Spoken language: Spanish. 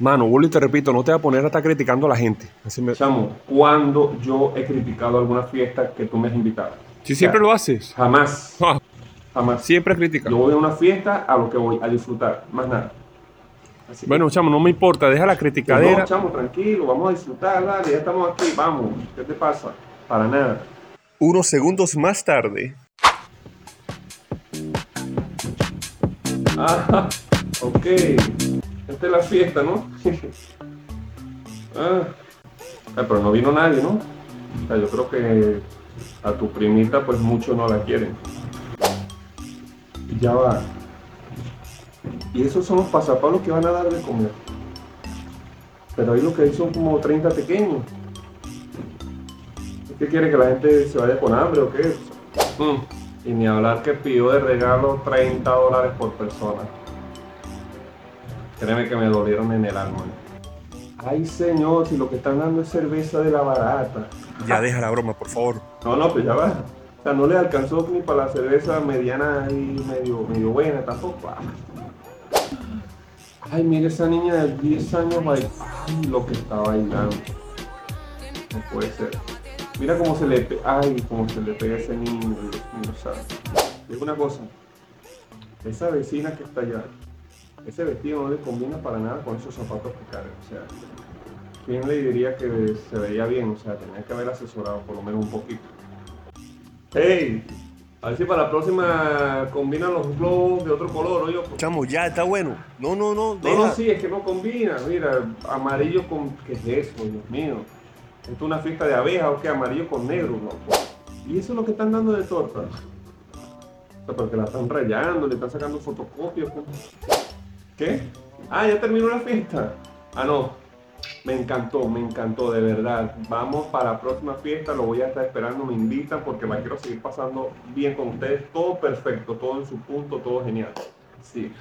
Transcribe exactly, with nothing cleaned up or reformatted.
Mano, Bully, te repito, no te vas a poner a estar criticando a la gente. Así me... Chamo, ¿cuándo yo he criticado alguna fiesta que tú me has invitado? Si siempre o sea, lo haces. Jamás. Ja. Jamás. Siempre criticas. Yo voy a una fiesta a lo que voy, a disfrutar, más nada. Así bueno, que... chamo, no me importa, deja la criticadera. No, chamo, tranquilo, vamos a disfrutar, dale, ya estamos aquí, vamos. ¿Qué te pasa? Para nada. Unos segundos más tarde. Ah, ok. Esta es la fiesta, ¿no? ah, pero no vino nadie, ¿no? O sea, yo creo que a tu primita, pues, mucho no la quieren. Ya va. Y esos son los pasapalos que van a dar de comer. Pero ahí lo que hay son como treinta pequeños. ¿Qué quiere? ¿Que la gente se vaya con hambre o qué? Mm. Y ni hablar que pidió de regalo treinta dólares por persona. Créeme que me dolieron en el alma. Ay, señor, si lo que están dando es cerveza de la barata. Ya deja la broma, por favor. No, no, pues ya va. O sea, no le alcanzó ni para la cerveza mediana y medio, medio buena tampoco. Ay, mira esa niña de diez años bailando. Ay, lo que está bailando. No puede ser. Mira cómo se le pe... Ay, cómo se le pega a ese niño. No sabe. Digo una cosa. Esa vecina que está allá. Ese vestido no le combina para nada con esos zapatos que cargan, o sea, ¿quién le diría que se veía bien? O sea, tenía que haber asesorado por lo menos un poquito. ¡Hey! A ver si para la próxima combinan los globos de otro color, oye. Chamo, ya, está bueno. No, no, no, deja. No, no, sí, es que no combina, mira, amarillo con... ¿Qué es eso, Dios mío? ¿Esto es una fiesta de abejas o qué? Amarillo con negro, ¿no? Y eso es lo que están dando de torta. O sea, porque la están rayando, le están sacando fotocopias, ¿no? ¿Qué? Ah, ya terminó la fiesta. Ah, no. Me encantó, me encantó, de verdad. Vamos para la próxima fiesta, lo voy a estar esperando, me invitan porque la quiero seguir pasando bien con ustedes. Todo perfecto, todo en su punto, todo genial. Sí.